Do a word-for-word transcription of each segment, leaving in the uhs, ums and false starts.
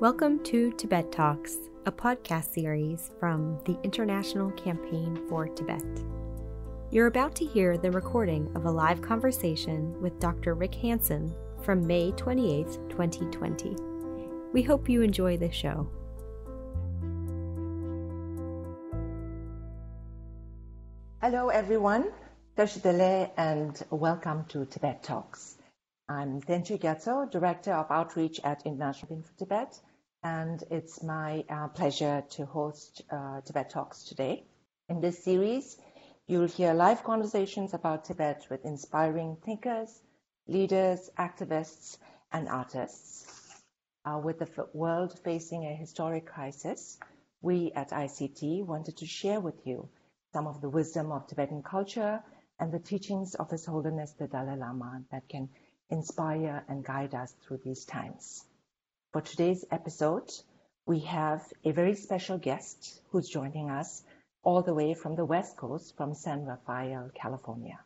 Welcome to Tibet Talks, a podcast series from the International Campaign for Tibet. You're about to hear the recording of a live conversation with Doctor Rick Hanson from May twenty-eighth, twenty twenty. We hope you enjoy the show. Hello everyone, Toshi Dele, and welcome to Tibet Talks. I'm Denshi Gyatso, Director of Outreach at International Campaign for Tibet, and it's my uh, pleasure to host uh, Tibet Talks today. In this series, you'll hear live conversations about Tibet with inspiring thinkers, leaders, activists, and artists. Uh, with the f- world facing a historic crisis, we at I C T wanted to share with you some of the wisdom of Tibetan culture and the teachings of His Holiness the Dalai Lama that can inspire and guide us through these times. For today's episode, we have a very special guest who's joining us all the way from the West Coast, from San Rafael, California.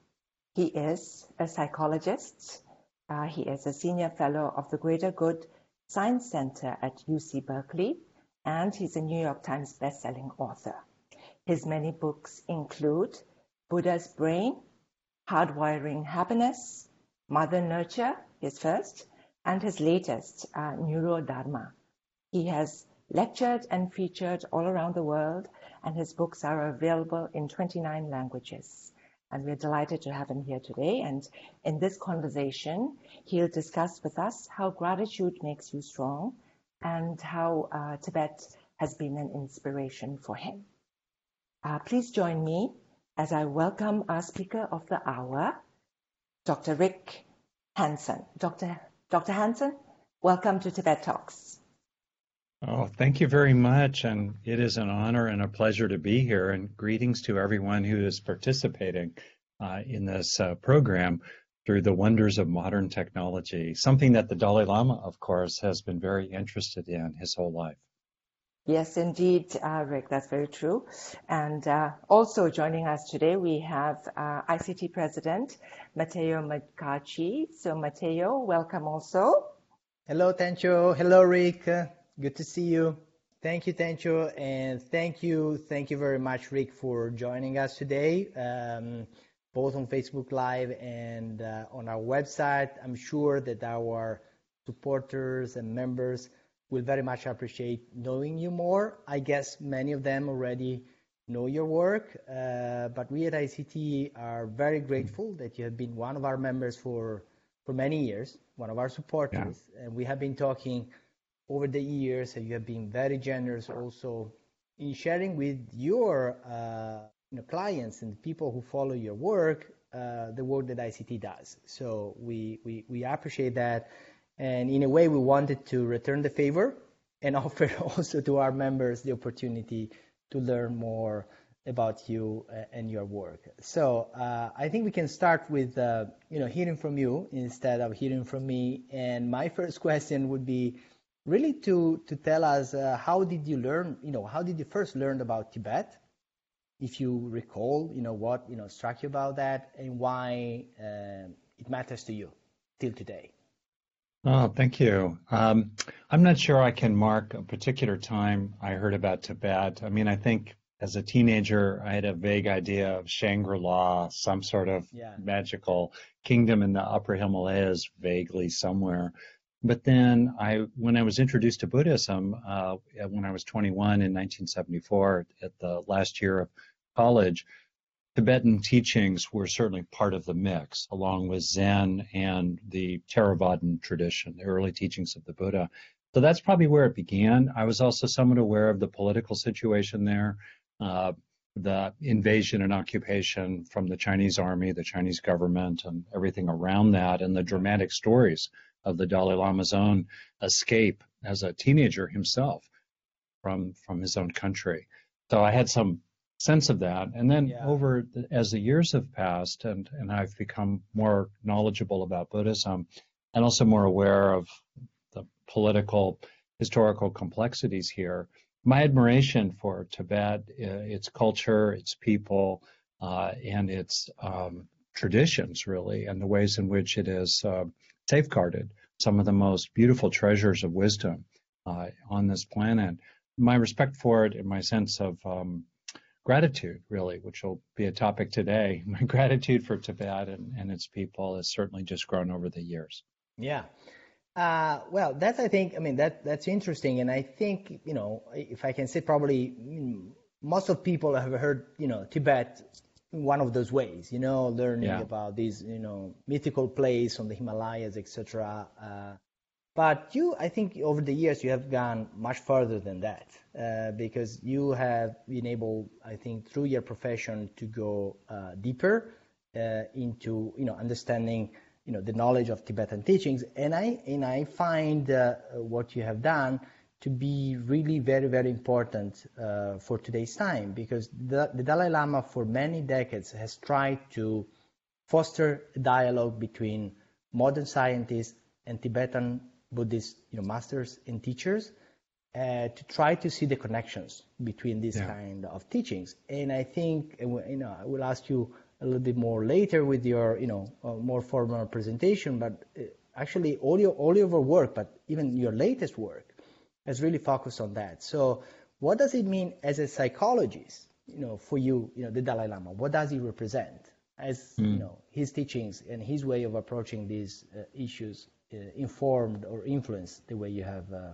He is a psychologist. Uh, he is a senior fellow of the Greater Good Science Center at U C Berkeley, and he's a New York Times bestselling author. His many books include Buddha's Brain, Hardwiring Happiness, Mother Nurture, his first, and his latest, uh, Neurodharma. He has lectured and featured all around the world, and his books are available in twenty-nine languages. And we're delighted to have him here today. And in this conversation, he'll discuss with us how gratitude makes you strong and how uh, Tibet has been an inspiration for him. Uh, please join me as I welcome our speaker of the hour, Doctor Rick Hanson. Doctor Doctor Hanson, welcome to Tibet Talks. Oh, thank you very much. And it is an honor and a pleasure to be here. And greetings to everyone who is participating uh, in this uh, program through the wonders of modern technology, something that the Dalai Lama, of course, has been very interested in his whole life. Yes, indeed, uh, Rick, that's very true. And uh, also joining us today, we have uh, I C T President Matteo Macacci. So, Matteo, welcome also. Hello, Tencho. Hello, Rick. Good to see you. Thank you, Tencho. And thank you, thank you very much, Rick, for joining us today, um, both on Facebook Live and uh, on our website. I'm sure that our supporters and members will very much appreciate knowing you more. I guess many of them already know your work, uh, but we at I C T are very grateful that you have been one of our members for, for many years, one of our supporters. Yeah. And we have been talking over the years, and you have been very generous also in sharing with your uh, you know, clients and the people who follow your work, uh, the work that I C T does. So we, we, we appreciate that. And in a way, we wanted to return the favor and offer also to our members the opportunity to learn more about you and your work. So uh, I think we can start with uh, you know hearing from you instead of hearing from me. And my first question would be really to to tell us uh, how did you learn? You know, how did you first learn about Tibet? If you recall, you know what you know struck you about that and why uh, it matters to you till today. Oh, thank you. Um, I'm not sure I can mark a particular time I heard about Tibet. I mean, I think as a teenager, I had a vague idea of Shangri-La, some sort of yeah. magical kingdom in the upper Himalayas, vaguely somewhere. But then I, when I was introduced to Buddhism, uh, when I was twenty-one in nineteen seventy-four, at the last year of college, Tibetan teachings were certainly part of the mix, along with Zen and the Theravadan tradition, the early teachings of the Buddha. So that's probably where it began. I was also somewhat aware of the political situation there, uh, the invasion and occupation from the Chinese army, the Chinese government, and everything around that, and the dramatic stories of the Dalai Lama's own escape as a teenager himself from, from his own country. So I had some sense of that. And then yeah. over the, as the years have passed and, and I've become more knowledgeable about Buddhism and also more aware of the political, historical complexities here, my admiration for Tibet, its culture, its people, uh, and its um, traditions, really, and the ways in which it is uh, safeguarded some of the most beautiful treasures of wisdom uh, on this planet. My respect for it and my sense of um, gratitude, really, which will be a topic today, my gratitude for Tibet and, and its people has certainly just grown over the years. Yeah. Uh, well, that's, I think, I mean, that that's interesting. And I think, you know, if I can say probably most of people have heard, you know, Tibet in one of those ways, you know, learning yeah. about these, you know, mythical place on the Himalayas, et cetera. Uh, but you, I think over the years, you have gone much further than that uh, because you have been able, I think, through your profession to go uh, deeper uh, into, you know, understanding you know, the knowledge of Tibetan teachings. And I, and I find uh, what you have done to be really very, very important uh, for today's time, because the, the Dalai Lama for many decades has tried to foster a dialogue between modern scientists and Tibetan Buddhist you know, masters and teachers uh, to try to see the connections between these yeah. kind of teachings. And I think, you know, I will ask you a little bit more later with your, you know, uh, more formal presentation, but uh, actually all your, all your work, but even your latest work has really focused on that. So what does it mean as a psychologist, you know, for you, you know, the Dalai Lama? What does he represent as, mm. you know, his teachings and his way of approaching these uh, issues uh, informed or influenced the way you have? Uh,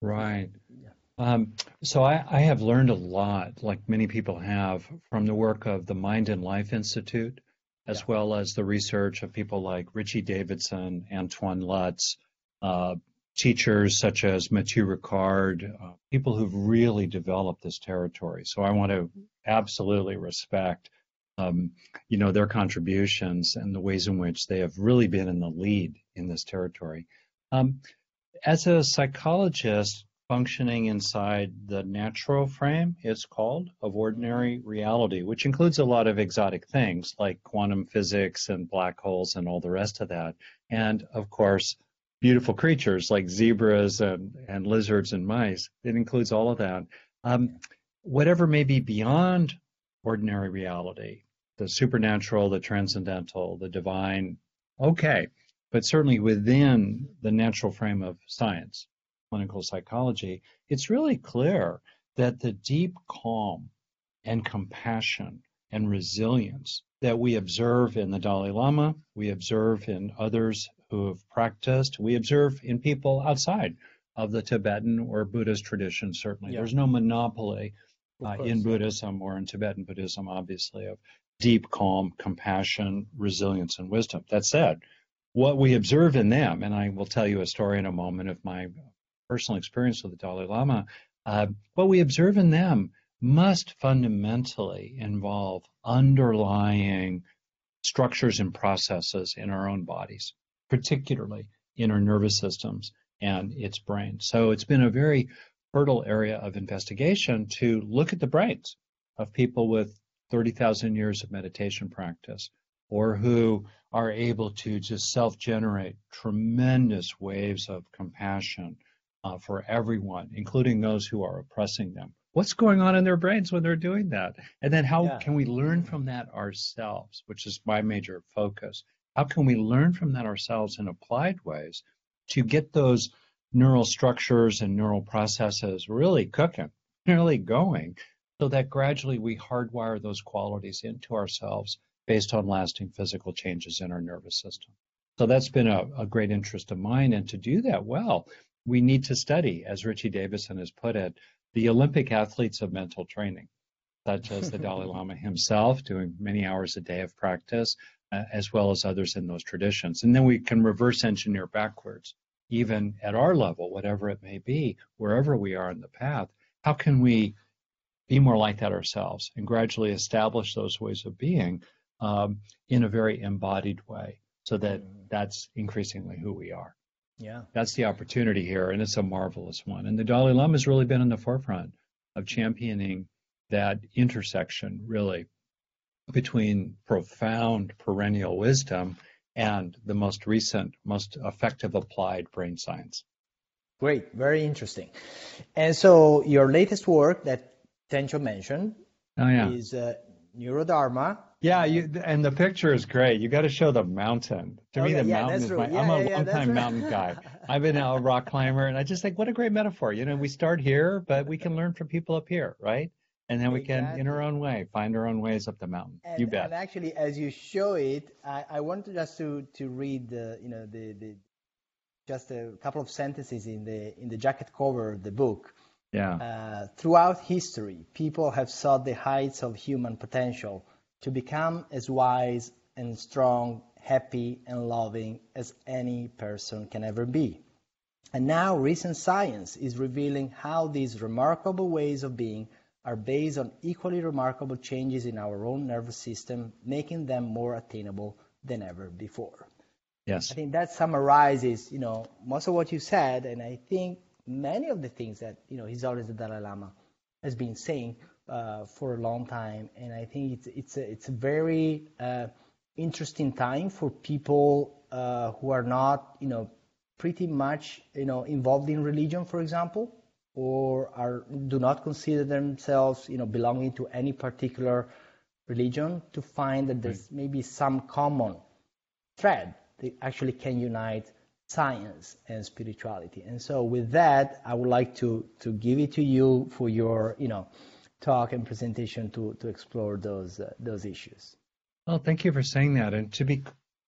right. Yeah. Um, so I, I have learned a lot, like many people have, from the work of the Mind and Life Institute, as yeah. well as the research of people like Richie Davidson, Antoine Lutz, uh, teachers such as Mathieu Ricard, uh, people who've really developed this territory. So I want to absolutely respect, um, you know, their contributions and the ways in which they have really been in the lead in this territory. Um, as a psychologist, functioning inside the natural frame, it's called, of ordinary reality, which includes a lot of exotic things like quantum physics and black holes and all the rest of that. And of course, beautiful creatures like zebras and, and lizards and mice. It includes all of that. Um, whatever may be beyond ordinary reality, the supernatural, the transcendental, the divine, okay, but certainly within the natural frame of science, clinical psychology, it's really clear that the deep calm and compassion and resilience that we observe in the Dalai Lama, we observe in others who have practiced, we observe in people outside of the Tibetan or Buddhist tradition, certainly. Yeah. There's no monopoly uh, in Buddhism or in Tibetan Buddhism, obviously, of deep calm, compassion, resilience, and wisdom. That said, what we observe in them, and I will tell you a story in a moment of my personal experience with the Dalai Lama, uh, what we observe in them must fundamentally involve underlying structures and processes in our own bodies, particularly in our nervous systems and its brain. So it's been a very fertile area of investigation to look at the brains of people with thirty thousand years of meditation practice, or who are able to just self-generate tremendous waves of compassion Uh, for everyone, including those who are oppressing them. What's going on in their brains when they're doing that? And then how yeah. can we learn from that ourselves, which is my major focus. How can we learn from that ourselves in applied ways to get those neural structures and neural processes really cooking, really going, so that gradually we hardwire those qualities into ourselves based on lasting physical changes in our nervous system. So that's been a, a great interest of mine, and to do that well, we need to study, as Richie Davidson has put it, the Olympic athletes of mental training, such as the Dalai Lama himself, doing many hours a day of practice, uh, as well as others in those traditions. And then we can reverse engineer backwards, even at our level, whatever it may be, wherever we are in the path. How can we be more like that ourselves and gradually establish those ways of being um, in a very embodied way, so that that's increasingly who we are? Yeah, that's the opportunity here, and it's a marvelous one. And the Dalai Lama has really been in the forefront of championing that intersection, really, between profound perennial wisdom and the most recent, most effective applied brain science. Great, very interesting. And so your latest work that Tencho mentioned oh, yeah. is uh, Neurodharma. Yeah, you, and the picture is great. You got to show the mountain. To oh, me, yeah, the yeah, mountain is my, yeah, I'm a yeah, long-time right. mountain guy. I've been a rock climber, and I just think, what a great metaphor. You know, we start here, but we can learn from people up here, right? And then we exactly. can, in our own way, find our own ways up the mountain. And, you bet. And actually, as you show it, I, I want just to, to read, the, you know, the, the just a couple of sentences in the in the jacket cover of the book. Yeah. Uh, throughout history, people have sought the heights of human potential to become as wise and strong, happy and loving as any person can ever be. And now recent science is revealing how these remarkable ways of being are based on equally remarkable changes in our own nervous system, making them more attainable than ever before. Yes. I think that summarizes, you know, most of what you said, and I think many of the things that, you know, His Holiness the Dalai Lama has been saying uh, for a long time. And I think it's it's a, it's a very uh, interesting time for people uh, who are not, you know, pretty much, you know, involved in religion, for example, or are do not consider themselves, you know, belonging to any particular religion, to find that there's maybe some common thread that actually can unite science and spirituality. And so with that, I would like to to give it to you for your, you know, talk and presentation to to explore those uh, those issues. Well, thank you for saying that. And to be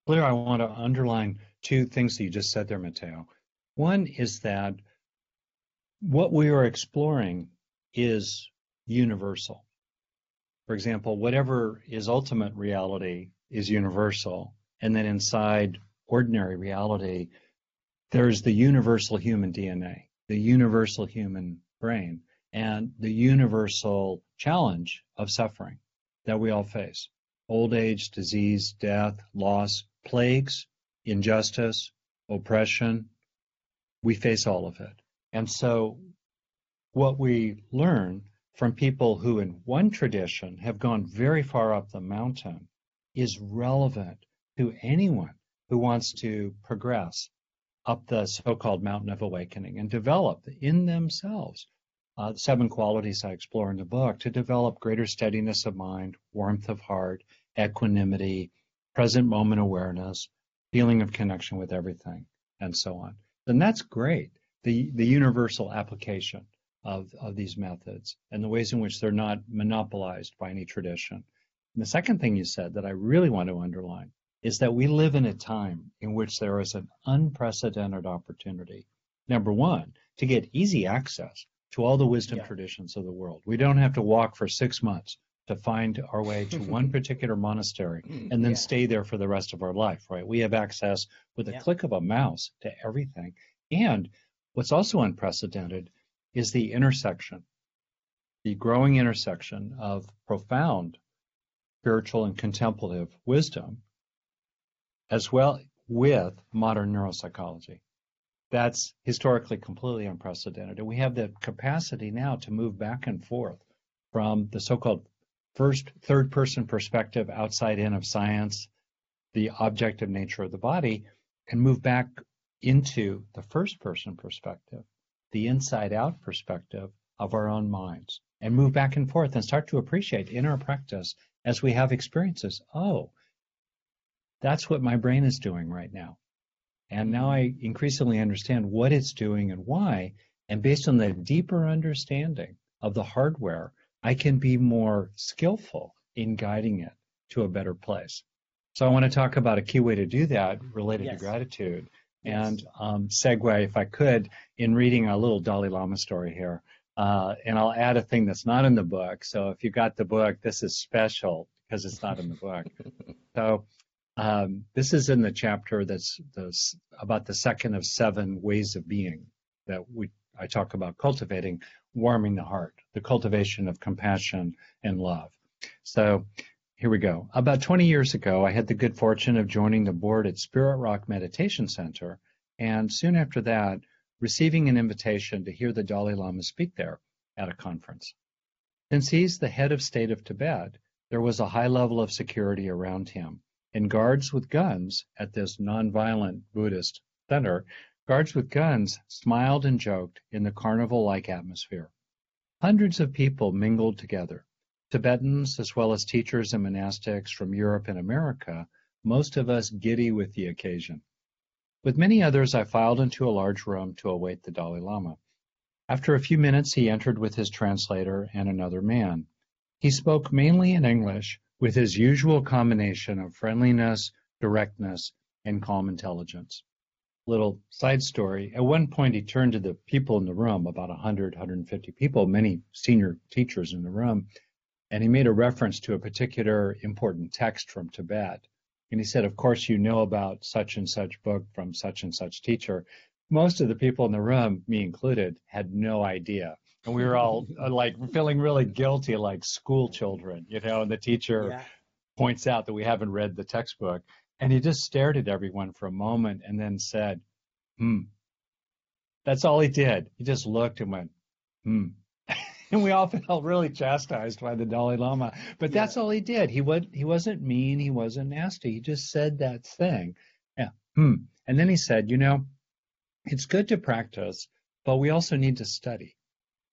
clear, I want to underline two things that you just said there, Matteo. One is that what we are exploring is universal. For example, whatever is ultimate reality is universal. And then inside ordinary reality, there's the universal human D N A, the universal human brain, and the universal challenge of suffering that we all face. Old age, disease, death, loss, plagues, injustice, oppression. We face all of it. And so what we learn from people who in one tradition have gone very far up the mountain is relevant to anyone who wants to progress up the so-called mountain of awakening and develop in themselves uh, seven qualities I explore in the book to develop greater steadiness of mind, warmth of heart, equanimity, present moment awareness, feeling of connection with everything, and so on. And that's great. The, the universal application of, of these methods and the ways in which they're not monopolized by any tradition. And the second thing you said that I really want to underline is that we live in a time in which there is an unprecedented opportunity, number one, to get easy access to all the wisdom yeah. traditions of the world. We don't have to walk for six months to find our way to one particular monastery and then yeah. stay there for the rest of our life, right? We have access with a yeah. click of a mouse to everything. And what's also unprecedented is the intersection, the growing intersection of profound spiritual and contemplative wisdom, as well with modern neuropsychology. That's historically completely unprecedented. And we have the capacity now to move back and forth from the so-called first, third-person perspective outside in of science, the objective nature of the body, and move back into the first-person perspective, the inside-out perspective of our own minds, and move back and forth and start to appreciate in our practice as we have experiences. Oh, that's what my brain is doing right now. And now I increasingly understand what it's doing and why. And based on the deeper understanding of the hardware, I can be more skillful in guiding it to a better place. So I want to talk about a key way to do that related yes. to gratitude. And um, segue, if I could, in reading a little Dalai Lama story here. Uh, and I'll add a thing that's not in the book. So if you got the book, this is special because it's not in the book. So um, this is in the chapter that's the, about the second of seven ways of being that we I talk about cultivating, warming the heart, the cultivation of compassion and love. So here we go. About twenty years ago, I had the good fortune of joining the board at Spirit Rock Meditation Center, and soon after that, receiving an invitation to hear the Dalai Lama speak there at a conference. Since he's the head of state of Tibet, there was a high level of security around him, and guards with guns at this nonviolent Buddhist center, guards with guns smiled and joked in the carnival-like atmosphere. Hundreds of people mingled together. Tibetans, as well as teachers and monastics from Europe and America, most of us giddy with the occasion. With many others, I filed into a large room to await the Dalai Lama. After a few minutes, he entered with his translator and another man. He spoke mainly in English, with his usual combination of friendliness, directness, and calm intelligence. Little side story, at one point he turned to the people in the room, about one hundred, one hundred fifty people, many senior teachers in the room, and he made a reference to a particular important text from Tibet. And he said, of course, you know about such and such book from such and such teacher. Most of the people in the room, me included, had no idea. And we were all like feeling really guilty, like school children, you know, and the teacher yeah. points out that we haven't read the textbook. And he just stared at everyone for a moment and then said, hmm. That's all he did. He just looked and went, hmm. And we all felt really chastised by the Dalai Lama. But that's yeah. all he did. He, would, he wasn't mean. He wasn't nasty. He just said that thing. Yeah, hmm. And then he said, you know, it's good to practice, but we also need to study.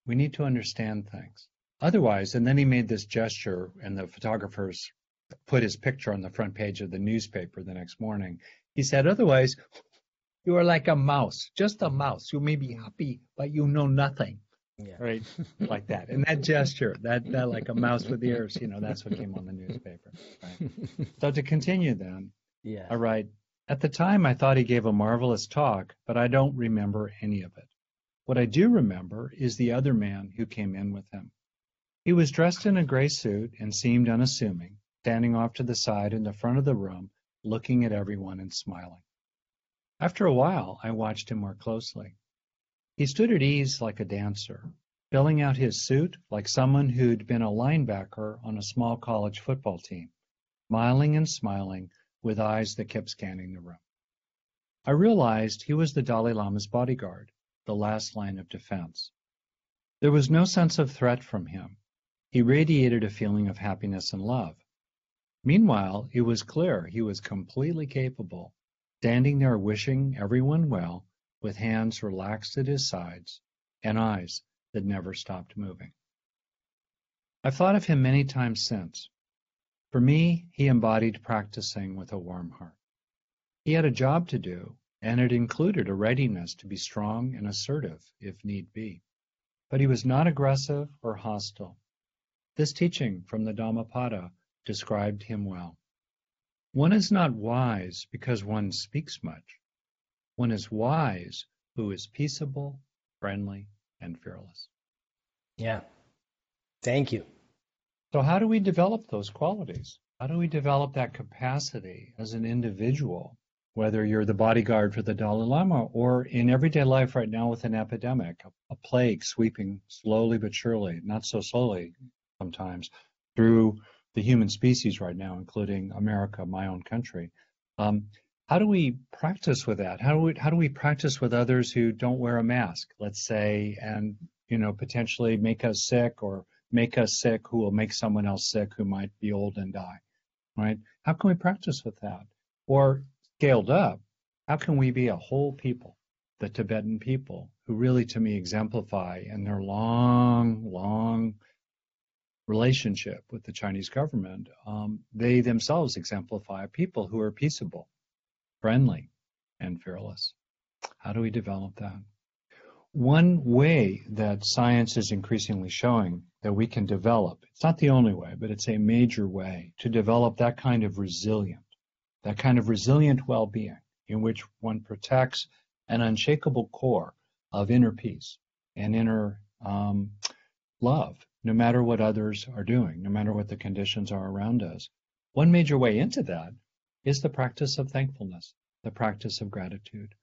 We need to understand things. Otherwise, and then he made this gesture, and the photographers put his picture on the front page of the newspaper the next morning. He said, otherwise, you are like a mouse, just a mouse. You may be happy, but you know nothing. Yeah. Right? Like that. And that gesture, that, that like a mouse with ears, you know, that's what came on the newspaper. Right? So to continue then, yeah. all right. At the time, I thought he gave a marvelous talk, but I don't remember any of it. What I do remember is the other man who came in with him. He was dressed in a gray suit and seemed unassuming, standing off to the side in the front of the room, looking at everyone and smiling. After a while, I watched him more closely. He stood at ease like a dancer, filling out his suit like someone who'd been a linebacker on a small college football team, smiling and smiling with eyes that kept scanning the room. I realized he was the Dalai Lama's bodyguard, the last line of defense. There was no sense of threat from him. He radiated a feeling of happiness and love. Meanwhile, it was clear he was completely capable, standing there wishing everyone well, with hands relaxed at his sides and eyes that never stopped moving. I've thought of him many times since. For me, he embodied practicing with a warm heart. He had a job to do, and it included a readiness to be strong and assertive if need be. But he was not aggressive or hostile. This teaching from the Dhammapada described him well. One is not wise because one speaks much. One is wise who is peaceable, friendly, and fearless. Yeah. Thank you. So how do we develop those qualities? How do we develop that capacity as an individual? Whether you're the bodyguard for the Dalai Lama or in everyday life right now with an epidemic, a plague sweeping slowly but surely, not so slowly sometimes, through the human species right now, including America, my own country. Um, how do we practice with that? How do we, how do we practice with others who don't wear a mask, let's say, and you know potentially make us sick or make us sick who will make someone else sick who might be old and die, right? How can we practice with that? Or scaled up, how can we be a whole people, the Tibetan people, who really, to me, exemplify in their long, long relationship with the Chinese government, um, they themselves exemplify a people who are peaceable, friendly, and fearless. How do we develop that? One way that science is increasingly showing that we can develop, it's not the only way, but it's a major way to develop that kind of resilience. That kind of resilient well-being in which one protects an unshakable core of inner peace and inner um, love, no matter what others are doing, no matter what the conditions are around us. One major way into that is the practice of thankfulness, the practice of gratitude.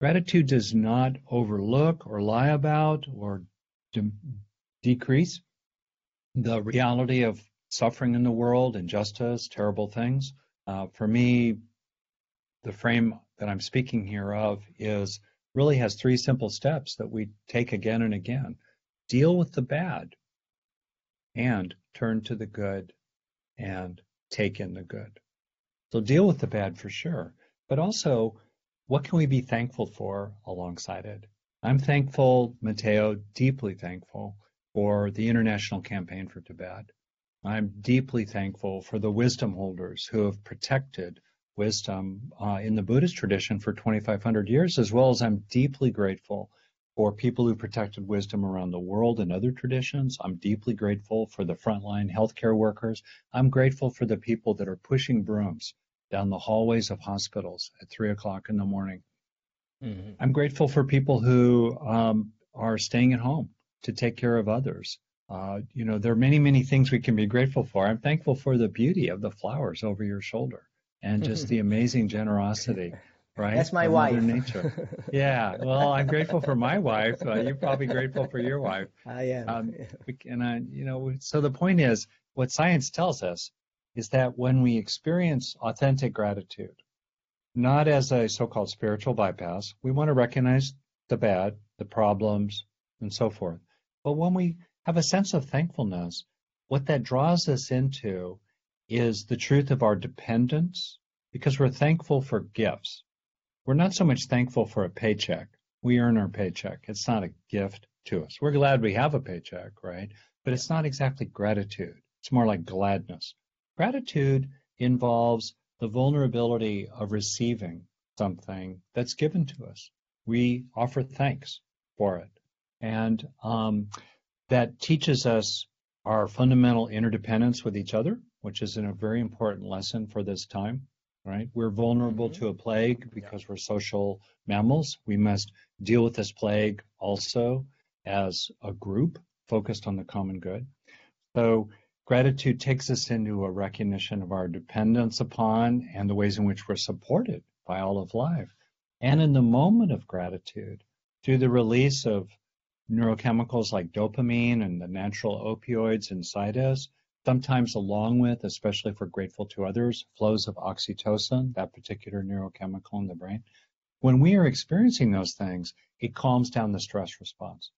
Gratitude does not overlook or lie about or de- decrease the reality of suffering in the world, injustice, terrible things. Uh, for me, the frame that I'm speaking here of is really has three simple steps that we take again and again. Deal with the bad and turn to the good and take in the good. So deal with the bad for sure, but also what can we be thankful for alongside it? I'm thankful, Matteo, deeply thankful for the International Campaign for Tibet, I'm deeply thankful for the wisdom holders who have protected wisdom uh, in the Buddhist tradition for twenty-five hundred years, as well as I'm deeply grateful for people who protected wisdom around the world and other traditions. I'm deeply grateful for the frontline healthcare workers. I'm grateful for the people that are pushing brooms down the hallways of hospitals at three o'clock in the morning. Mm-hmm. I'm grateful for people who um, are staying at home to take care of others. Uh, you know, there are many, many things we can be grateful for. I'm thankful for the beauty of the flowers over your shoulder and just the amazing generosity. Right? That's my wife. Mother Nature. Yeah. Well, I'm grateful for my wife. Uh, you're probably grateful for your wife. I am. Um, and I, you know, so the point is, what science tells us is that when we experience authentic gratitude, not as a so-called spiritual bypass, we want to recognize the bad, the problems, and so forth. But when we have a sense of thankfulness, what that draws us into is the truth of our dependence, because we're thankful for gifts. We're not so much thankful for a paycheck. We earn our paycheck. It's not a gift to us. We're glad we have a paycheck, right? But it's not exactly gratitude. It's more like gladness. Gratitude involves the vulnerability of receiving something that's given to us. We offer thanks for it. And um, that teaches us our fundamental interdependence with each other, which is a very important lesson for this time. Right? We're vulnerable mm-hmm. to a plague because yeah. we're social mammals. We must deal with this plague also as a group focused on the common good. So gratitude takes us into a recognition of our dependence upon and the ways in which we're supported by all of life. And in the moment of gratitude, through the release of neurochemicals like dopamine and the natural opioids inside us, sometimes along with, especially if we're grateful to others, flows of oxytocin, that particular neurochemical in the brain. When we are experiencing those things, it calms down the stress response.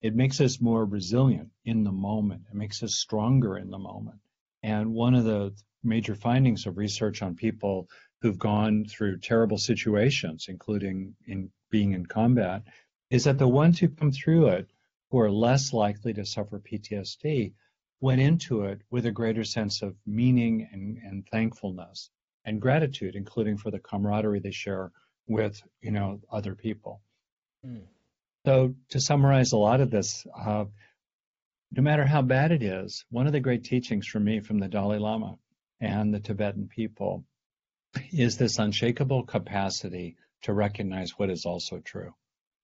It makes us more resilient in the moment. It makes us stronger in the moment. And one of the major findings of research on people who've gone through terrible situations, including in being in combat, is that the ones who come through it who are less likely to suffer P T S D went into it with a greater sense of meaning and, and thankfulness and gratitude, including for the camaraderie they share with, you know, other people. Mm. So to summarize a lot of this, uh, no matter how bad it is, one of the great teachings for me from the Dalai Lama and the Tibetan people is this unshakable capacity to recognize what is also true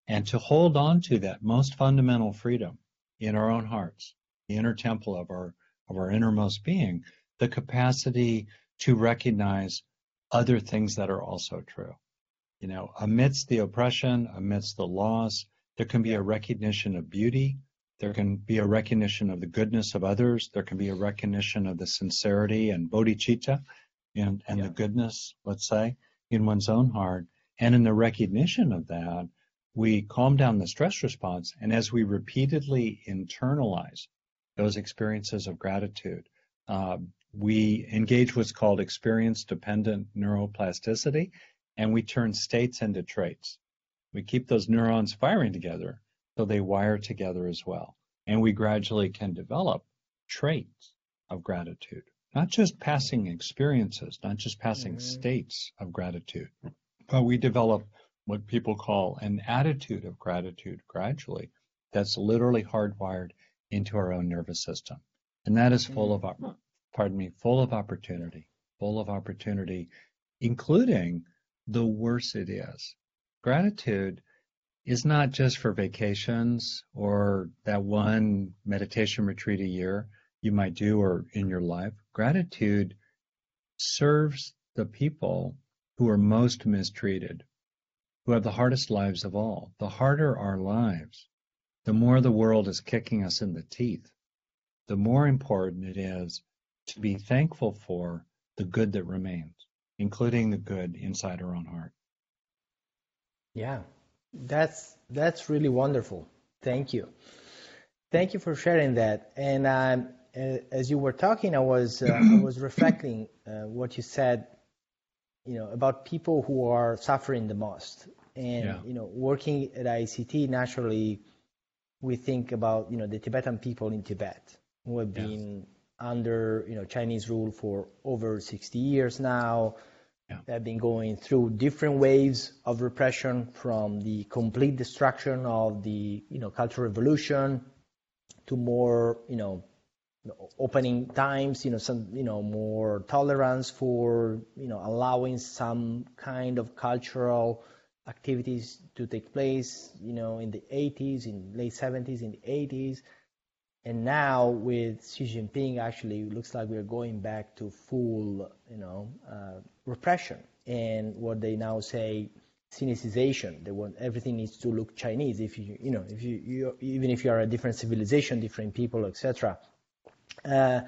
and to hold on to that most fundamental freedom in our own hearts, the inner temple of our of our innermost being, the capacity to recognize other things that are also true. You know, amidst the oppression, amidst the loss, there can be a recognition of beauty. There can be a recognition of the goodness of others. There can be a recognition of the sincerity and bodhicitta and, and yeah. the goodness, let's say, in one's own heart. And in the recognition of that, we calm down the stress response. And as we repeatedly internalize those experiences of gratitude, Uh, we engage what's called experience-dependent neuroplasticity, and we turn states into traits. We keep those neurons firing together, so they wire together as well. And we gradually can develop traits of gratitude, not just passing experiences, not just passing mm-hmm. states of gratitude, but we develop what people call an attitude of gratitude gradually that's literally hardwired into our own nervous system. And that is full of, pardon me, full of opportunity, full of opportunity, including the worse it is. Gratitude is not just for vacations or that one meditation retreat a year you might do or in your life. Gratitude serves the people who are most mistreated, who have the hardest lives of all. The harder our lives, the more the world is kicking us in the teeth, the more important it is to be thankful for the good that remains, including the good inside our own heart. Yeah, that's that's really wonderful. Thank you. Thank you for sharing that. And um, as you were talking, I was uh, I was reflecting uh, what you said, you know, about people who are suffering the most. And yeah. you know, working at I C T, naturally we think about, you know, the Tibetan people in Tibet who have yes. been under you know Chinese rule for over sixty years now. Yeah. They've been going through different waves of repression, from the complete destruction of the you know Cultural Revolution to more you know opening times, you know some you know more tolerance for you know allowing some kind of cultural activities to take place, you know in the eighties, in late seventies, in the eighties. And now with Xi Jinping, actually, it looks like we're going back to full, you know, uh, repression, and what they now say, sinicization. They want everything needs to look Chinese. If you, you know, if you, you even if you are a different civilization, different people, et cetera. Uh,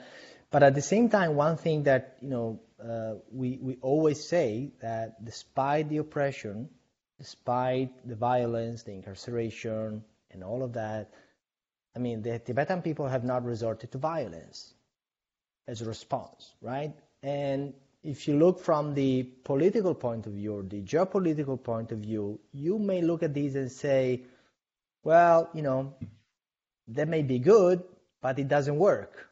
but at the same time, one thing that you know uh, we we always say, that despite the oppression, despite the violence, the incarceration, and all of that, I mean, the Tibetan people have not resorted to violence as a response, right? And if you look from the political point of view or the geopolitical point of view, you may look at these and say, well, you know, that may be good, but it doesn't work,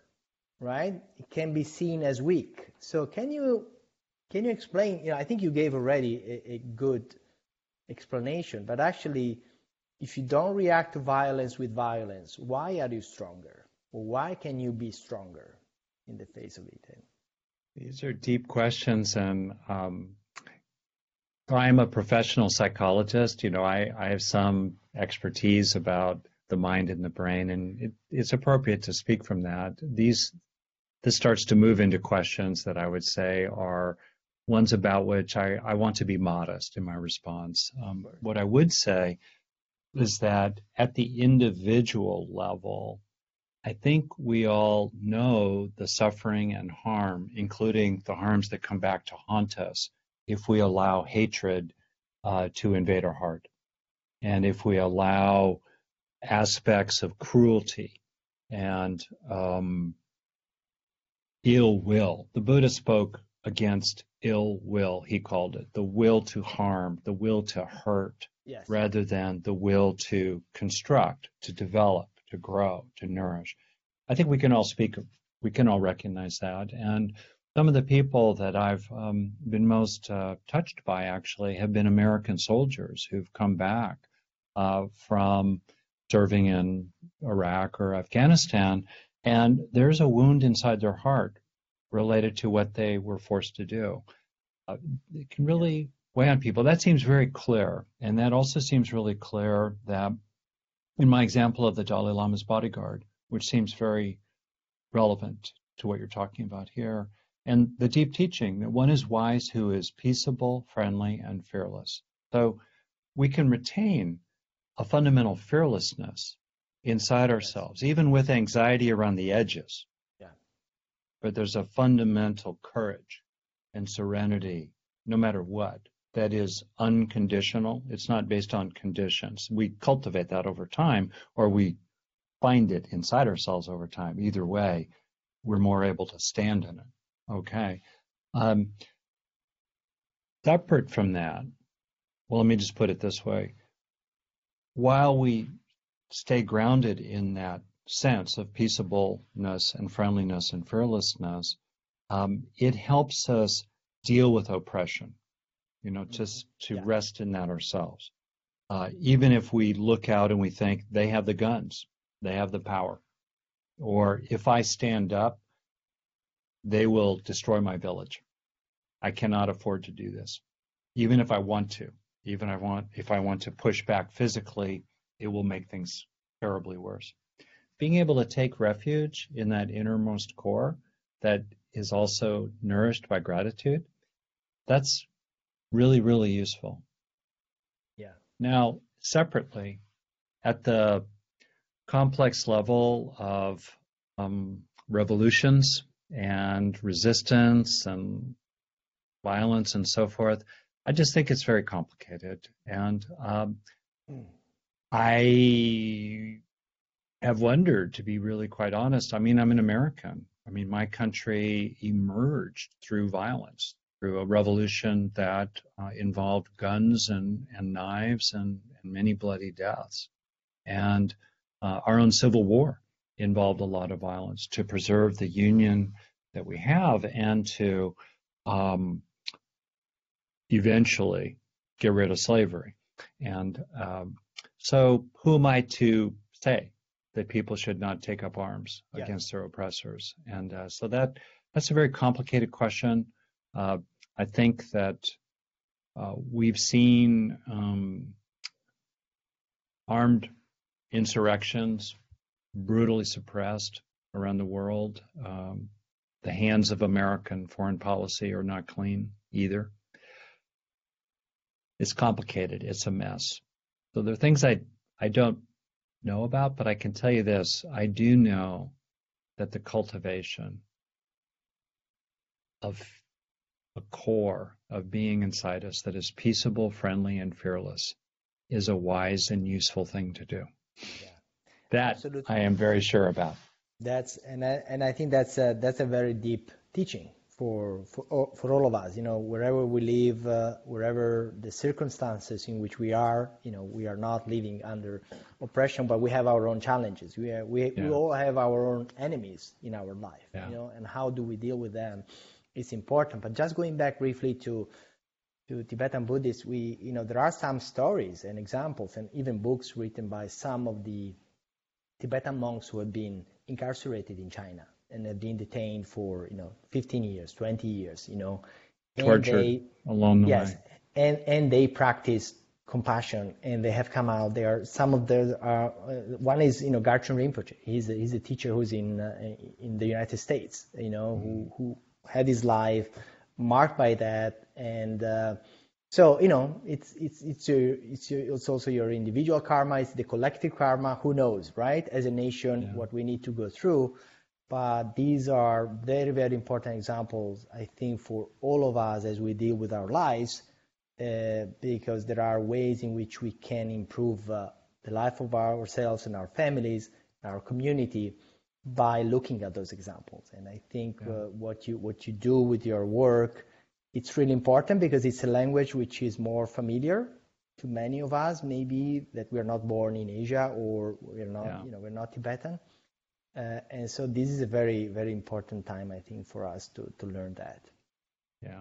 right? It can be seen as weak. So can you can you explain, you know, I think you gave already a, a good explanation, but actually, if you don't react to violence with violence, why are you stronger? Or why can you be stronger in the face of it? These are deep questions, and um, I'm a professional psychologist. You know, I, I have some expertise about the mind and the brain, and it, it's appropriate to speak from that. These, this starts to move into questions that I would say are ones about which I, I want to be modest in my response. Um, what I would say is that at the individual level, I think we all know the suffering and harm, including the harms that come back to haunt us if we allow hatred uh, to invade our heart, and if we allow aspects of cruelty and um, ill will. The Buddha spoke against ill will, he called it, the will to harm, the will to hurt. Yes. Rather than the will to construct, to develop, to grow, to nourish. I think we can all speak, we can all recognize that. And some of the people that I've um, been most uh, touched by actually have been American soldiers who've come back uh, from serving in Iraq or Afghanistan, and there's a wound inside their heart related to what they were forced to do. Uh, it can really weigh on people. That seems very clear. And that also seems really clear that in my example of the Dalai Lama's bodyguard, which seems very relevant to what you're talking about here, and the deep teaching that one is wise who is peaceable, friendly, and fearless. So we can retain a fundamental fearlessness inside ourselves, even with anxiety around the edges. Yeah. But there's a fundamental courage and serenity, no matter what, that is unconditional. It's not based on conditions. We cultivate that over time, or we find it inside ourselves over time. Either way, we're more able to stand in it. Okay. Um, separate from that, well, let me just put it this way. While we stay grounded in that sense of peaceableness and friendliness and fearlessness, um, it helps us deal with oppression. You know, just to yeah. rest in that ourselves. Uh, even if we look out and we think they have the guns, they have the power, or if I stand up, they will destroy my village. I cannot afford to do this. Even if I want to, even I want, if I want to push back physically, it will make things terribly worse. Being able to take refuge in that innermost core that is also nourished by gratitude, that's really, really useful. Yeah. Now, separately, at the complex level of um, revolutions and resistance and violence and so forth, I just think it's very complicated. And um, mm. I have wondered, to be really quite honest, I mean, I'm an American. I mean, my country emerged through violence, through a revolution that uh, involved guns and, and knives and, and many bloody deaths, and uh, our own civil war involved a lot of violence, to preserve the union that we have, and to um, eventually get rid of slavery. And um, so who am I to say that people should not take up arms yeah. against their oppressors? And uh, so that that's a very complicated question. Uh, I think that uh, we've seen um, armed insurrections brutally suppressed around the world. Um, the hands of American foreign policy are not clean either. It's complicated. It's a mess. So there are things I, I don't know about, but I can tell you this. I do know that the cultivation of a core of being inside us that is peaceable, friendly, and fearless is a wise and useful thing to do. Yeah. That absolutely. I am very sure about. That's and I, and I think that's a, that's a very deep teaching for for for all of us. You know, wherever we live, uh, wherever the circumstances in which we are, you know, we are not living under oppression, but we have our own challenges. We are, we yeah. we all have our own enemies in our life. Yeah. You know, and how do we deal with them? It's important. But just going back briefly to to Tibetan Buddhists, we you know there are some stories and examples and even books written by some of the Tibetan monks who have been incarcerated in China and have been detained for, you know, fifteen years, twenty years, you know. Tortured along the yes, way. Yes, and, and they practice compassion, and they have come out. They are, some of them are, uh, one is, you know, Garchen Rinpoche. He's a, he's a teacher who's in uh, in the United States, you know, mm-hmm. who, who had his life marked by that. And uh, so, you know, it's it's it's your, it's your, it's also your individual karma. It's the collective karma. Who knows, right? As a nation, yeah. what we need to go through. But these are very, very important examples, I think, for all of us as we deal with our lives, uh, because there are ways in which we can improve uh, the life of ourselves and our families, our community, by looking at those examples. And I think yeah. uh, what you what you do with your work, it's really important because it's a language which is more familiar to many of us, maybe that we're not born in Asia or we're not, yeah. you know, we're not Tibetan. Uh, and so this is a very, very important time, I think, for us to, to learn that. Yeah.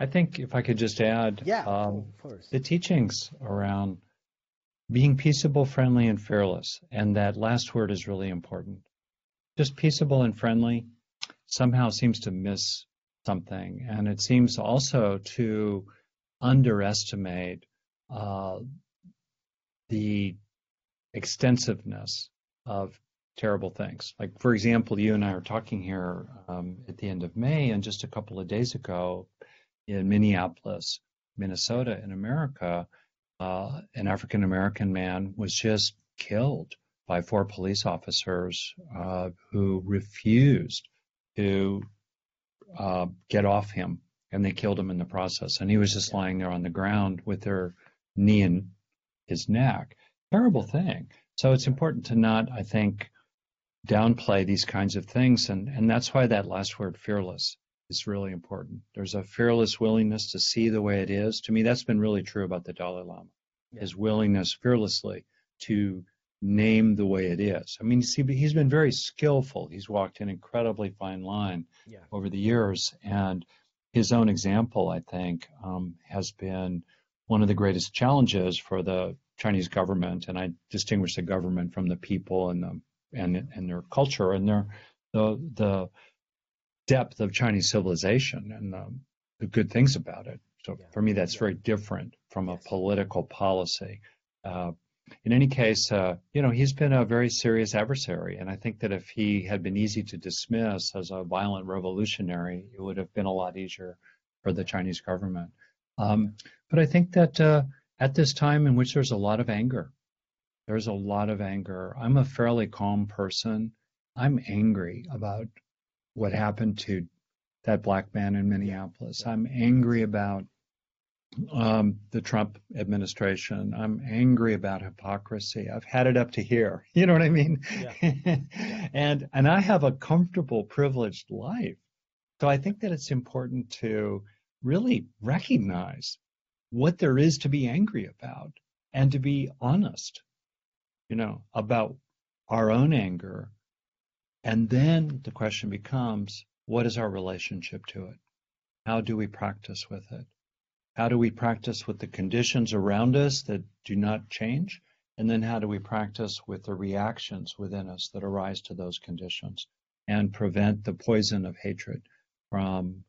I think if I could just add, yeah, um, of course. The teachings around being peaceable, friendly, and fearless. And that last word is really important. Just peaceable and friendly somehow seems to miss something, and it seems also to underestimate uh, the extensiveness of terrible things. Like, for example, you and I are talking here um, at the end of May, and just a couple of days ago in Minneapolis, Minnesota, in America, uh, an African-American man was just killed by four police officers uh, who refused to Uh, get off him, and they killed him in the process. And he was just yeah. lying there on the ground with their knee in his neck. Terrible thing. So it's important to not, I think, downplay these kinds of things. And, and that's why that last word, fearless, is really important. There's a fearless willingness to see the way it is. To me, that's been really true about the Dalai Lama, yeah. his willingness fearlessly to name the way it is. I mean, see, he's been very skillful. He's walked an incredibly fine line yeah. over the years, and his own example, I think, um, has been one of the greatest challenges for the Chinese government. And I distinguish the government from the people and the and and their culture and their the the depth of Chinese civilization and the, the good things about it. So yeah. for me, that's yeah. very different from a yes. political policy. Uh, In any case, uh, you know, he's been a very serious adversary. And I think that if he had been easy to dismiss as a violent revolutionary, it would have been a lot easier for the Chinese government. Um, but I think that uh, at this time in which there's a lot of anger, there's a lot of anger. I'm a fairly calm person. I'm angry about what happened to that black man in Minneapolis. I'm angry about Um, the Trump administration. I'm angry about hypocrisy. I've had it up to here. You know what I mean? Yeah. and and I have a comfortable, privileged life. So I think that it's important to really recognize what there is to be angry about and to be honest, you know, about our own anger And then the question becomes, what is our relationship to it? How do we practice with it? How do we practice with the conditions around us that do not change? And then how do we practice with the reactions within us that arise to those conditions and prevent the poison of hatred from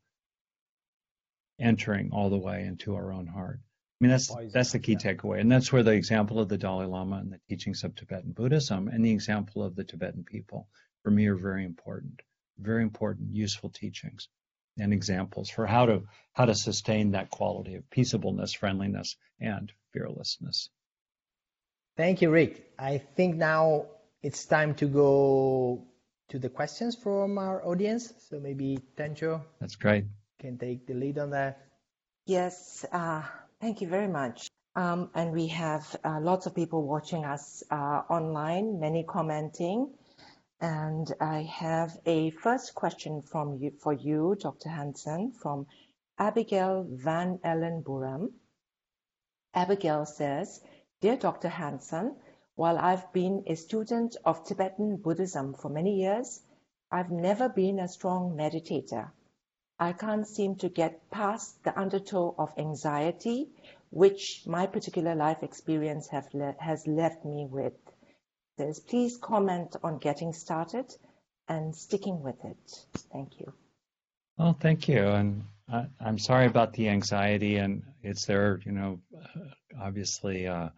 entering all the way into our own heart? I mean, that's that's the key takeaway. And that's where the example of the Dalai Lama and the teachings of Tibetan Buddhism and the example of the Tibetan people, for me, are very important, very important, useful teachings and examples for how to how to sustain that quality of peaceableness, friendliness, and fearlessness. Thank you, Rick. I think now it's time to go to the questions from our audience. So maybe Tencho. That's great. Can take the lead on that. Yes. Uh... Thank you very much. Um, and we have uh, lots of people watching us uh, online, many commenting. And I have a first question from you, for you, Doctor Hanson, from Abigail Van Ellen Buram. Abigail says, "Dear Doctor Hanson, while I've been a student of Tibetan Buddhism for many years, I've never been a strong meditator. I can't seem to get past the undertow of anxiety, which my particular life experience have le has left me with. Says, please comment on getting started and sticking with it. Thank you." Well, thank you. And I, I'm sorry about the anxiety. And it's there, you know, obviously uh,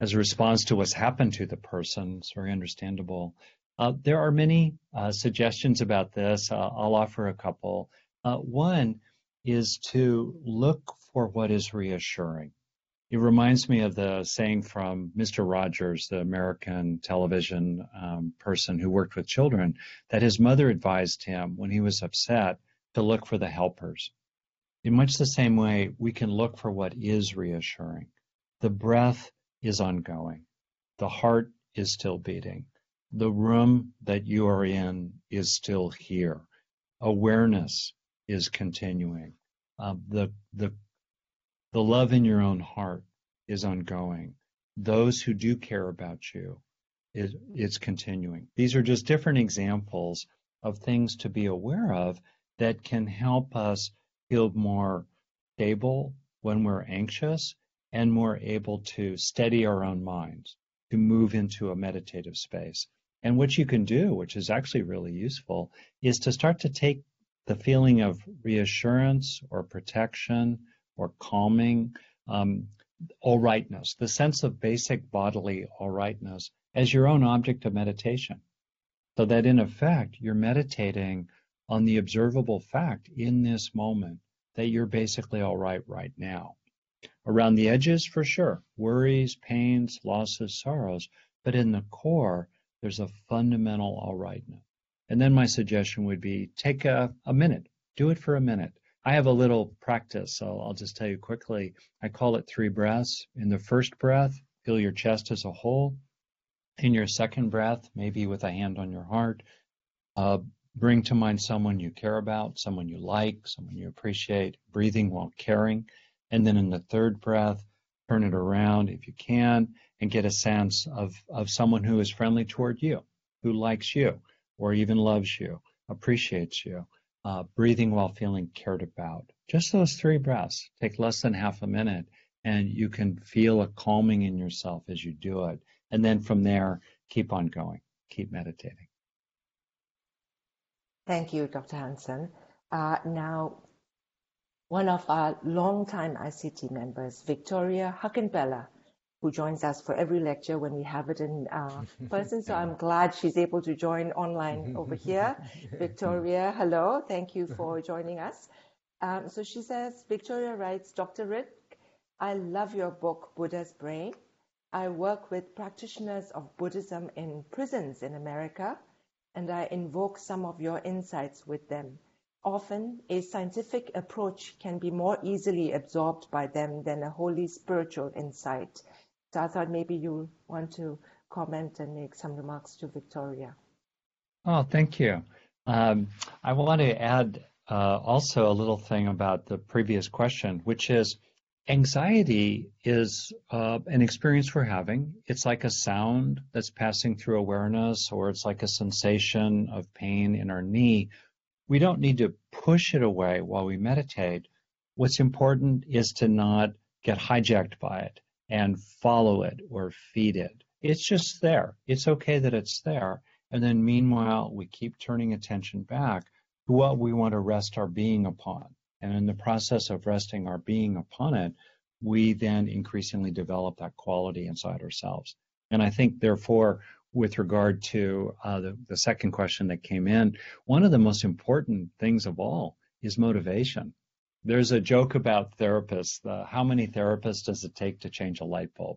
as a response to what's happened to the person. It's very understandable. Uh, there are many uh, suggestions about this. Uh, I'll offer a couple. Uh, one is to look for what is reassuring. It reminds me of the saying from Mister Rogers, the American television um, person who worked with children, that his mother advised him when he was upset to look for the helpers. In much the same way, we can look for what is reassuring. The breath is ongoing. The heart is still beating. The room that you are in is still here. Awareness is continuing. Uh, the, the, the love in your own heart is ongoing. Those who do care about you, it, it's continuing. These are just different examples of things to be aware of that can help us feel more stable when we're anxious and more able to steady our own minds, to move into a meditative space. And what you can do, which is actually really useful, is to start to take the feeling of reassurance or protection or calming, um, all rightness, the sense of basic bodily all rightness as your own object of meditation. So that in effect, you're meditating on the observable fact in this moment that you're basically all right right now. Around the edges, for sure, worries, pains, losses, sorrows, but in the core, there's a fundamental all rightness. And then my suggestion would be take a, a minute, do it for a minute. I have a little practice, so I'll just tell you quickly. I call it three breaths. In the first breath, feel your chest as a whole. In your second breath, maybe with a hand on your heart, uh, bring to mind someone you care about, someone you like, someone you appreciate, breathing while caring. And then in the third breath, turn it around if you can and get a sense of, of someone who is friendly toward you, who likes you, or even loves you, appreciates you, uh, breathing while feeling cared about. Just those three breaths take less than half a minute, and you can feel a calming in yourself as you do it. And then from there, keep on going, keep meditating. Thank you, Doctor Hanson. Uh, now, one of our longtime I C T members, Victoria Huckenbella, who joins us for every lecture when we have it in uh, person. So I'm glad she's able to join online over here. Victoria, hello. Thank you for joining us. Um, so she says, Victoria writes, "Doctor Rick, I love your book, Buddha's Brain. I work with practitioners of Buddhism in prisons in America, and I invoke some of your insights with them. Often, a scientific approach can be more easily absorbed by them than a wholly spiritual insight." So I thought maybe you want to comment and make some remarks to Victoria. Oh, thank you. Um, I want to add uh, also a little thing about the previous question, which is Anxiety is uh, an experience we're having. It's like a sound that's passing through awareness, or it's like a sensation of pain in our knee. We don't need to push it away while we meditate. What's important is to not get hijacked by it and follow it or feed it. It's just there. It's okay that it's there. And then meanwhile, we keep turning attention back to what we want to rest our being upon. And in the process of resting our being upon it, we then increasingly develop that quality inside ourselves. And I think, therefore, with regard to uh, the, the second question that came in, one of the most important things of all is motivation. There's a joke about therapists. Uh, how many therapists does it take to change a light bulb?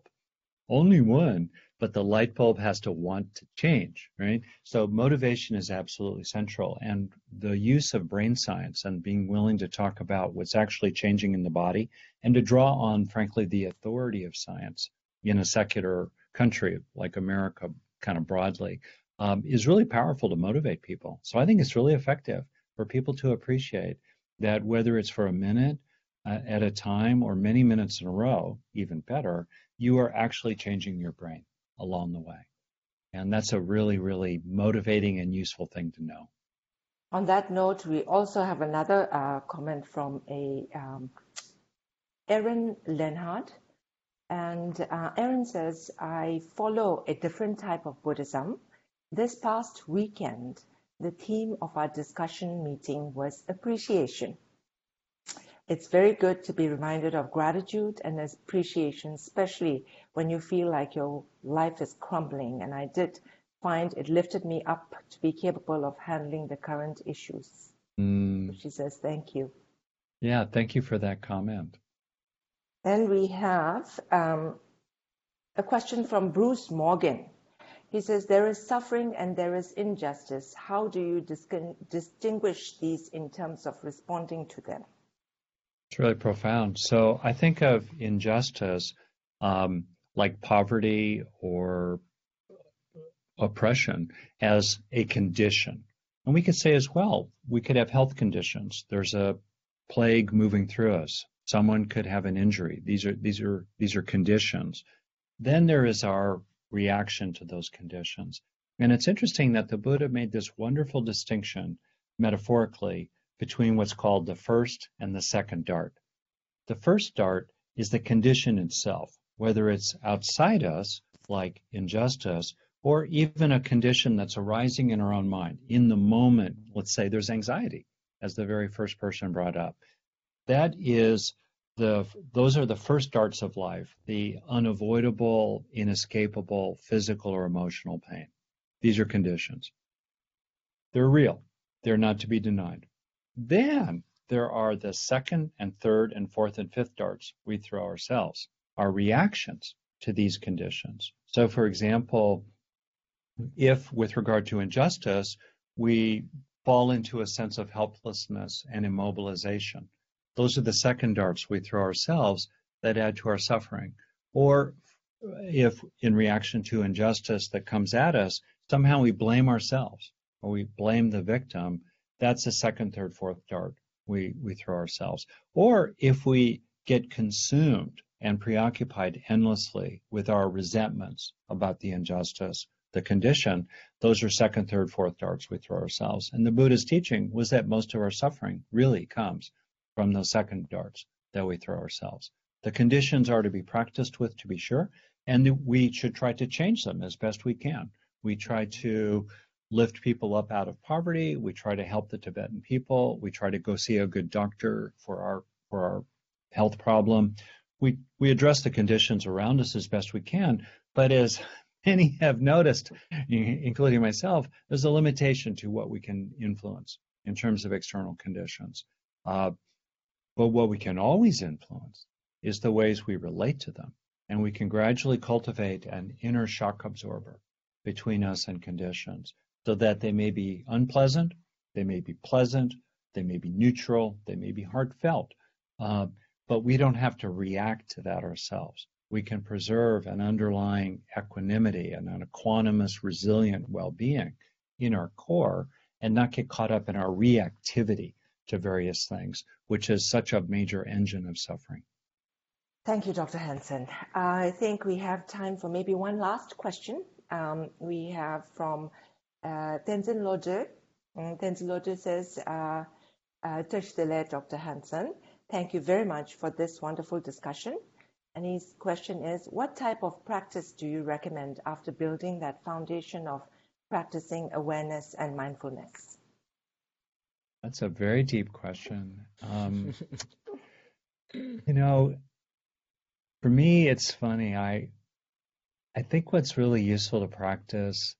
Only one, but the light bulb has to want to change, right? So motivation is absolutely central. And the use of brain science and being willing to talk about what's actually changing in the body and to draw on, frankly, the authority of science in a secular country like America, kind of broadly, um, is really powerful to motivate people. So I think it's really effective for people to appreciate that, whether it's for a minute uh, at a time or many minutes in a row, even better, you are actually changing your brain along the way. And that's a really, really motivating and useful thing to know. On that note, we also have another uh, comment from a um, Erin Lenhardt. And uh, Erin says, I follow a different type of Buddhism. This past weekend, the theme of our discussion meeting was appreciation. It's very good to be reminded of gratitude and appreciation, especially when you feel like your life is crumbling. And I did find it lifted me up to be capable of handling the current issues. Mm. She says, thank you. Yeah, thank you for that comment. Then we have um, a question from Bruce Morgan. He says, there is suffering and there is injustice. How do you dis distinguish these in terms of responding to them? It's really profound. So I think of injustice um, like poverty or oppression as a condition. And we could say as well, we could have health conditions. There's a plague moving through us. Someone could have an injury. These are these are these are conditions. Then there is our reaction to those conditions. And it's interesting that the Buddha made this wonderful distinction metaphorically between what's called the first and the second dart. The first dart is the condition itself, whether it's outside us, like injustice, or even a condition that's arising in our own mind. In the moment, let's say there's anxiety, as the very first person brought up. That is the, those are the first darts of life, the unavoidable, inescapable, physical or emotional pain. These are conditions. They're real. They're not to be denied. Then there are the second and third and fourth and fifth darts we throw ourselves, our reactions to these conditions. So for example, if with regard to injustice, we fall into a sense of helplessness and immobilization, those are the second darts we throw ourselves that add to our suffering. Or if in reaction to injustice that comes at us, somehow we blame ourselves or we blame the victim, that's the second, third, fourth dart we, we throw ourselves. Or if we get consumed and preoccupied endlessly with our resentments about the injustice, the condition, those are second, third, fourth darts we throw ourselves. And the Buddha's teaching was that most of our suffering really comes from those second darts that we throw ourselves. The conditions are to be practiced with, to be sure, and we should try to change them as best we can. We try to lift people up out of poverty. We try to help the Tibetan people. We try to go see a good doctor for our for our health problem. We, we address the conditions around us as best we can, but as many have noticed, including myself, there's a limitation to what we can influence in terms of external conditions. Uh, But what we can always influence is the ways we relate to them. And we can gradually cultivate an inner shock absorber between us and conditions so that they may be unpleasant, they may be pleasant, they may be neutral, they may be heartfelt. Uh, but we don't have to react to that ourselves. We can preserve an underlying equanimity and an equanimous, resilient well-being in our core and not get caught up in our reactivity to various things, which is such a major engine of suffering. Thank you, Doctor Hanson. I think we have time for maybe one last question. Um, we have from uh, Tenzin Lojue. Tenzin Lojue says, uh, uh, Tashdele, Doctor Hanson, thank you very much for this wonderful discussion. And his question is, what type of practice do you recommend after building that foundation of practicing awareness and mindfulness? That's a very deep question. Um, you know, for me, it's funny. I I think what's really useful to practice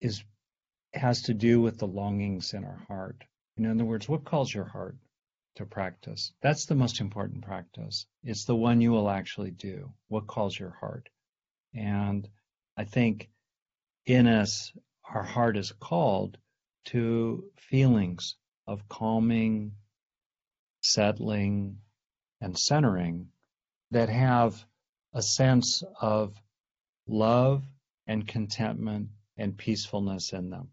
is has to do with the longings in our heart. You know, in other words, what calls your heart to practice? That's the most important practice. It's the one you will actually do. What calls your heart? And I think in us, our heart is called to feelings of calming, settling, and centering that have a sense of love and contentment and peacefulness in them.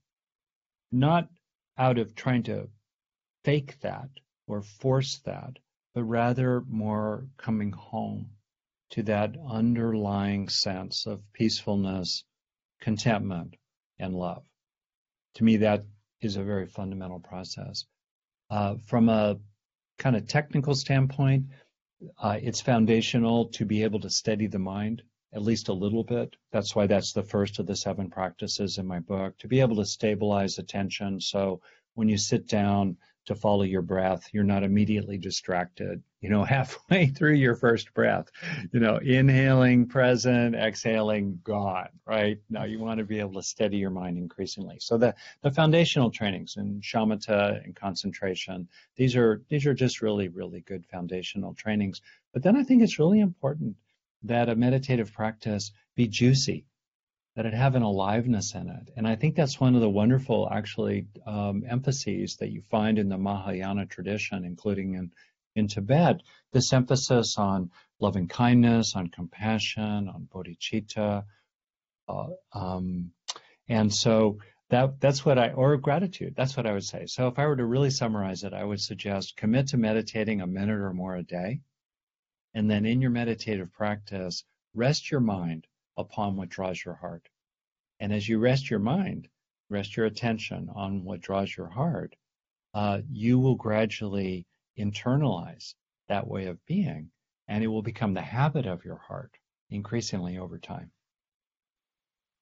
Not out of trying to fake that or force that, but rather more coming home to that underlying sense of peacefulness, contentment, and love. To me, that is a very fundamental process. Uh, from a kind of technical standpoint, uh, it's foundational to be able to steady the mind at least a little bit. That's why that's the first of the seven practices in my book, to be able to stabilize attention. So when you sit down to follow your breath, you're not immediately distracted, you know, halfway through your first breath, you know, inhaling present, exhaling gone, right? Now you want to be able to steady your mind increasingly. So the, the foundational trainings in shamatha and concentration, these are, these are just really, really good foundational trainings. But then I think it's really important that a meditative practice be juicy, that it have an aliveness in it. And I think that's one of the wonderful, actually, um, emphases that you find in the Mahayana tradition, including in, in Tibet, this emphasis on loving kindness, on compassion, on bodhicitta. Uh, um, and so that that's what I, or gratitude, that's what I would say. So if I were to really summarize it, I would suggest commit to meditating a minute or more a day. And then in your meditative practice, rest your mind upon what draws your heart. And as you rest your mind, rest your attention on what draws your heart, uh, you will gradually internalize that way of being, and it will become the habit of your heart increasingly over time.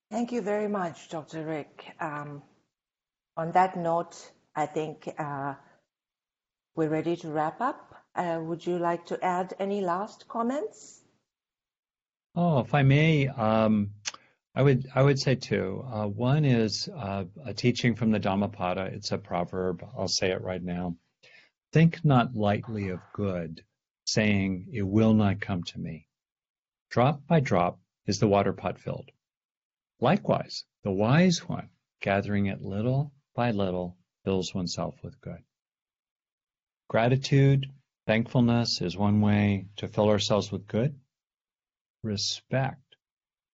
Thank you very much, Doctor Rick. Um, on that note, I think uh, we're ready to wrap up. Uh, would you like to add any last comments? Oh, if I may, um, I would I would say two. Uh, one is uh, a teaching from the Dhammapada. It's a proverb. I'll say it right now. Think not lightly of good, saying it will not come to me. Drop by drop is the water pot filled. Likewise, the wise one, gathering it little by little, fills oneself with good. Gratitude, thankfulness is one way to fill ourselves with good. Respect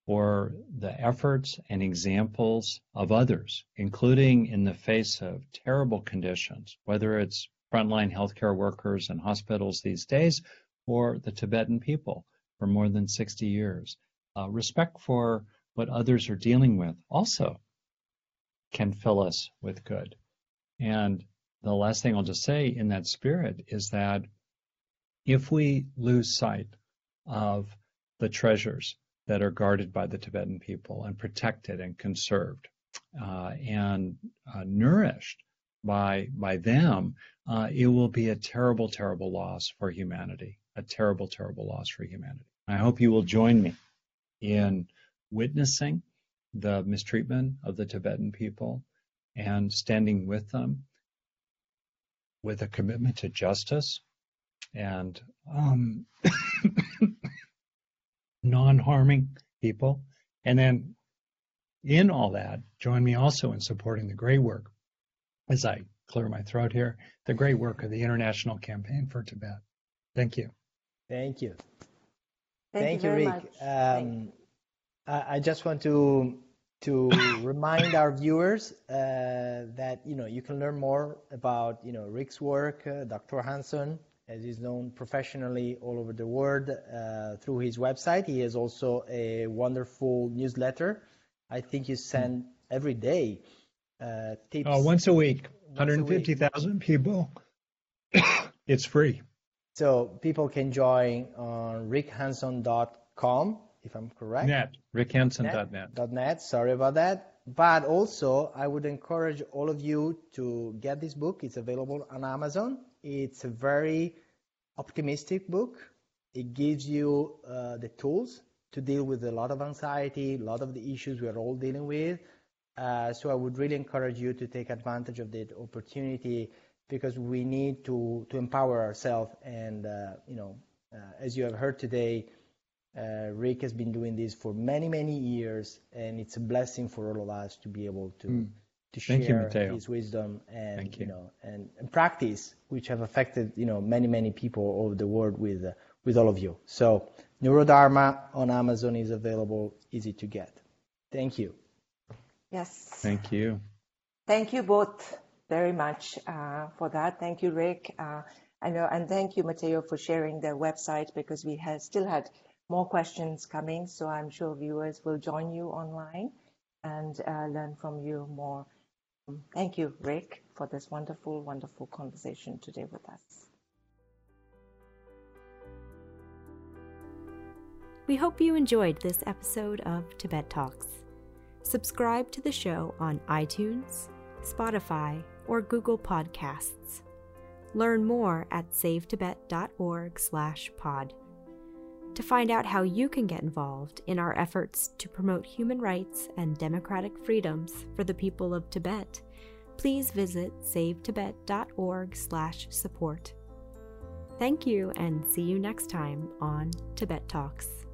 for the efforts and examples of others, including in the face of terrible conditions, whether it's frontline healthcare workers in hospitals these days or the Tibetan people for more than sixty years. Uh, respect for what others are dealing with also can fill us with good. And the last thing I'll just say in that spirit is that if we lose sight of the treasures that are guarded by the Tibetan people and protected and conserved uh, and uh, nourished by by them, uh, it will be a terrible, terrible loss for humanity, a terrible, terrible loss for humanity. I hope you will join me in witnessing the mistreatment of the Tibetan people and standing with them with a commitment to justice and um, non-harming people. And then in all that, join me also in supporting the great work, as I clear my throat here, the great work of the International Campaign for Tibet. Thank you. Thank you. Thank, Thank you, Rick. Um, Thank you. I, I just want to to remind our viewers uh, that, you know, you can learn more about, you know, Rick's work, uh, Doctor Hanson, as he's known professionally all over the world uh, through his website. He has also a wonderful newsletter. I think you send every day uh, tips. Oh, once a week, one hundred fifty thousand people. It's free. So people can join on rick hanson dot com, if I'm correct. Net, rick hanson dot net. .net, sorry about that. But also, I would encourage all of you to get this book. It's available on Amazon. It's a very optimistic book. It gives you uh, the tools to deal with a lot of anxiety, a lot of the issues we're all dealing with. Uh, so I would really encourage you to take advantage of that opportunity, because we need to, to empower ourselves. And, uh, you know, uh, as you have heard today, Uh, Rick has been doing this for many, many years, and it's a blessing for all of us to be able to mm. to share you, his wisdom and you. you know and, and practice, which have affected you know many, many people all over the world with uh, with all of you. So Neurodharma on Amazon is available, easy to get. Thank you. Yes. Thank you. Thank you both very much uh, for that. Thank you, Rick. Uh, I know, and thank you, Matteo, for sharing their website, because we have still had more questions coming, so I'm sure viewers will join you online and uh, learn from you more. Thank you, Rick, for this wonderful, wonderful conversation today with us. We hope you enjoyed this episode of Tibet Talks. Subscribe to the show on iTunes, Spotify, or Google Podcasts. Learn more at save tibet dot org slash pod. To find out how you can get involved in our efforts to promote human rights and democratic freedoms for the people of Tibet, please visit save tibet dot org slash support. Thank you, and see you next time on Tibet Talks.